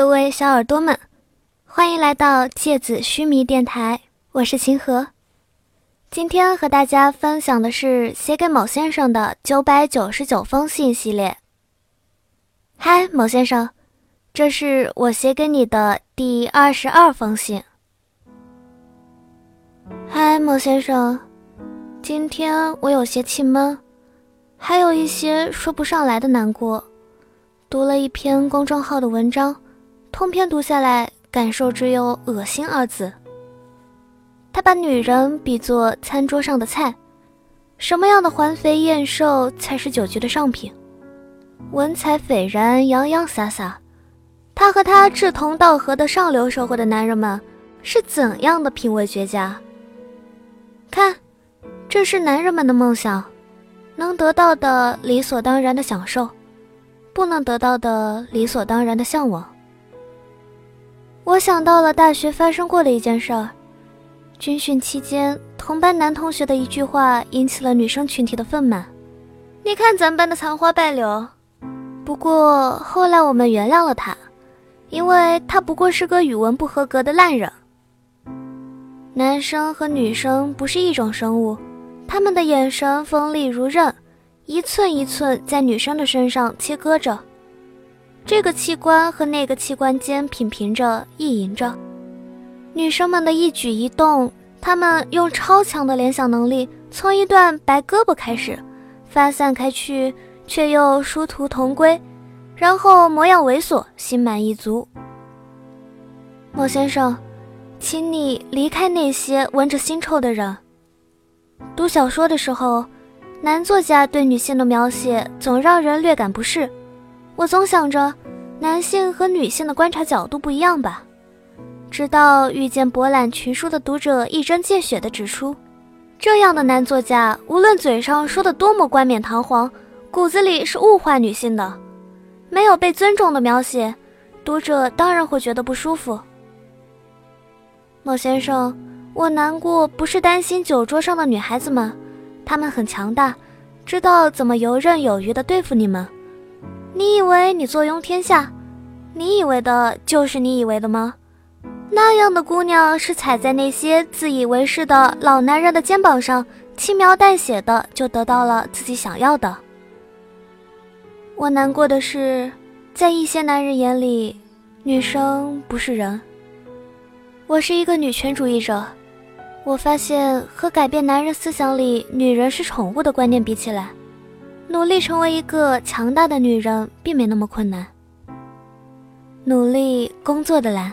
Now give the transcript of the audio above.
各位小耳朵们，欢迎来到芥子须弥电台，我是秦和。今天和大家分享的是写给某先生的999封信系列。嗨，某先生，这是我写给你的第22封信。嗨，某先生，今天我有些气闷，还有一些说不上来的难过。读了一篇公众号的文章，通篇读下来，感受只有恶心二字。他把女人比作餐桌上的菜，什么样的环肥燕瘦才是酒局的上品？文采斐然，洋洋洒洒，他和他志同道合的上流社会的男人们是怎样的品味绝佳？看，这是男人们的梦想，能得到的理所当然的享受，不能得到的理所当然的向往。我想到了大学发生过的一件事儿，军训期间同班男同学的一句话引起了女生群体的愤懑，你看咱班的残花败柳。不过后来我们原谅了他，因为他不过是个语文不合格的烂人。男生和女生不是一种生物，他们的眼神锋利如刃，一寸一寸在女生的身上切割着，这个器官和那个器官间品评着意淫着女生们的一举一动。他们用超强的联想能力，从一段白胳膊开始发散开去，却又殊途同归，然后模样猥琐，心满意足。莫先生，请你离开那些闻着腥臭的人。读小说的时候，男作家对女性的描写总让人略感不适，我总想着男性和女性的观察角度不一样吧，直到遇见博览群书的读者一针见血地指出，这样的男作家无论嘴上说得多么冠冕堂皇，骨子里是物化女性的。没有被尊重的描写，读者当然会觉得不舒服。某先生，我难过不是担心酒桌上的女孩子们，他们很强大，知道怎么游刃有余地对付你们。你以为你坐拥天下，你以为的就是你以为的吗？那样的姑娘是踩在那些自以为是的老男人的肩膀上，轻描淡写的就得到了自己想要的。我难过的是，在一些男人眼里，女生不是人。我是一个女权主义者，我发现和改变男人思想里女人是宠物的观念比起来，努力成为一个强大的女人并没那么困难。努力工作的难，